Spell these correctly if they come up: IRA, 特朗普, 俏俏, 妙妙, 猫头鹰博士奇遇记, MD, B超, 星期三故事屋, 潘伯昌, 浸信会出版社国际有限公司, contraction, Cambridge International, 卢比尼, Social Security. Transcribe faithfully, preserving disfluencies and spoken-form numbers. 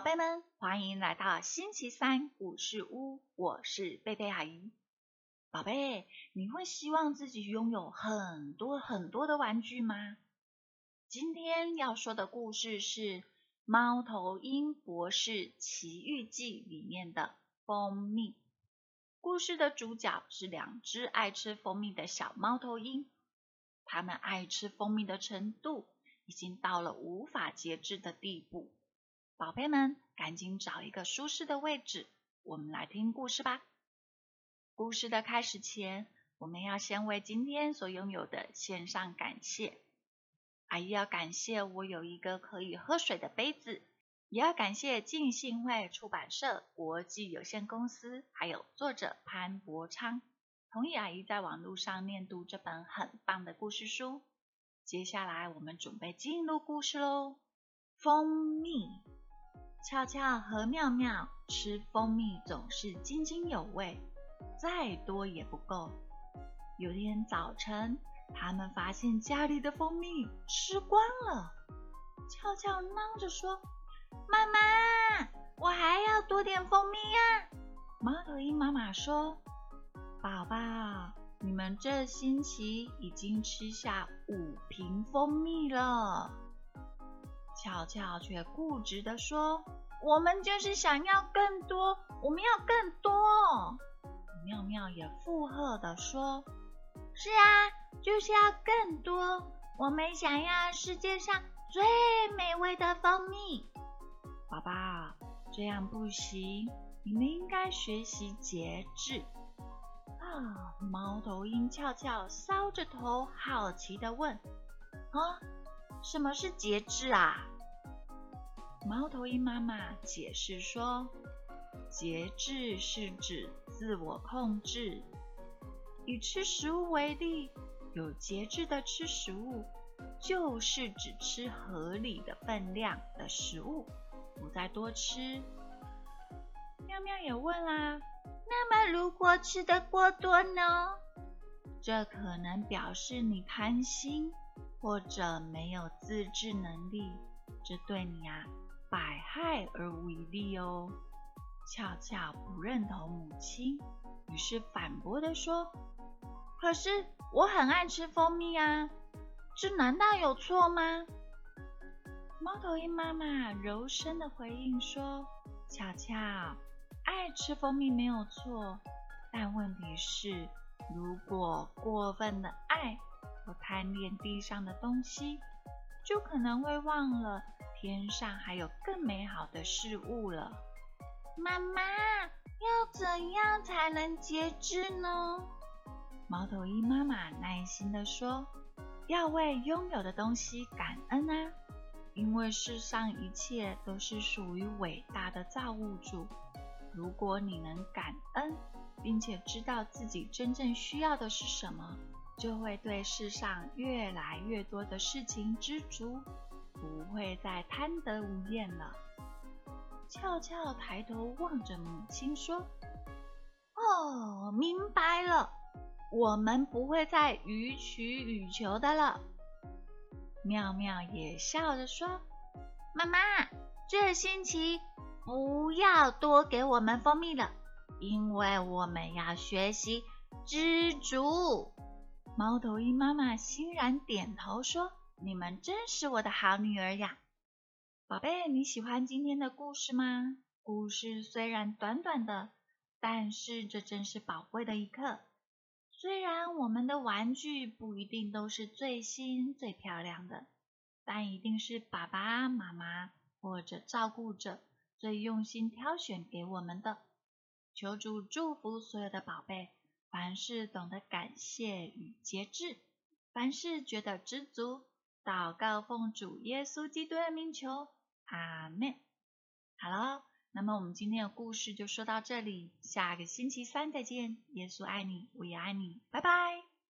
宝贝们，欢迎来到星期三故事屋，我是贝贝阿姨。宝贝，你会希望自己拥有很多很多的玩具吗？今天要说的故事是《猫头鹰博士奇遇记》里面的蜂蜜。故事的主角是两只爱吃蜂蜜的小猫头鹰，它们爱吃蜂蜜的程度已经到了无法节制的地步。宝贝们，赶紧找一个舒适的位置，我们来听故事吧。故事的开始前，我们要先为今天所拥有的献上感谢。阿姨要感谢我有一个可以喝水的杯子，也要感谢浸信会出版社国际有限公司，还有作者潘伯昌，同意阿姨在网络上念读这本很棒的故事书。接下来我们准备进入故事喽。蜂蜜。俏俏和妙妙吃蜂蜜总是津津有味，再多也不够。有天早晨，他们发现家里的蜂蜜吃光了。俏俏嚷着说：“妈妈，我还要多点蜂蜜呀！”猫头鹰妈妈说：“宝宝，你们这星期已经吃下五瓶蜂蜜了。”俏俏却固执地说：“我们就是想要更多，我们要更多。”妙妙也附和地说：“是啊，就是要更多，我们想要世界上最美味的蜂蜜。”宝宝，这样不行，你们应该学习节制。啊！猫头鹰俏俏搔着头，好奇地问：“啊，什么是节制啊？”猫头鹰妈妈解释说，节制是指自我控制。以吃食物为例，有节制的吃食物，就是只吃合理的分量的食物，不再多吃。喵喵也问啊，那么如果吃得过多呢？这可能表示你贪心，或者没有自制能力，这对你啊，百害而无一利哦。俏俏不认同母亲，于是反驳地说：“可是我很爱吃蜂蜜啊，这难道有错吗？”猫头鹰妈妈柔声地回应说：“俏俏，爱吃蜂蜜没有错，但问题是，如果过分的爱，贪恋地上的东西，就可能会忘了天上还有更美好的事物了。”妈妈，要怎样才能节制呢？猫头鹰妈妈耐心地说：“要为拥有的东西感恩啊，因为世上一切都是属于伟大的造物主。如果你能感恩，并且知道自己真正需要的是什么，就会对世上越来越多的事情知足，不会再贪得无厌了。”俏俏抬头望着母亲说：“哦，明白了，我们不会再予取予求的了。”妙妙也笑着说：“妈妈，这星期不要多给我们蜂蜜了，因为我们要学习知足。”猫头鹰妈妈欣然点头说：“你们真是我的好女儿呀！”宝贝，你喜欢今天的故事吗？故事虽然短短的，但是这真是宝贵的一课。虽然我们的玩具不一定都是最新最漂亮的，但一定是爸爸妈妈或者照顾者最用心挑选给我们的。求主祝福所有的宝贝，凡事懂得感谢与节制，凡事觉得知足。祷告奉主耶稣基督的名求，阿们。好了，那么我们今天的故事就说到这里，下个星期三再见。耶稣爱你，我也爱你，拜拜。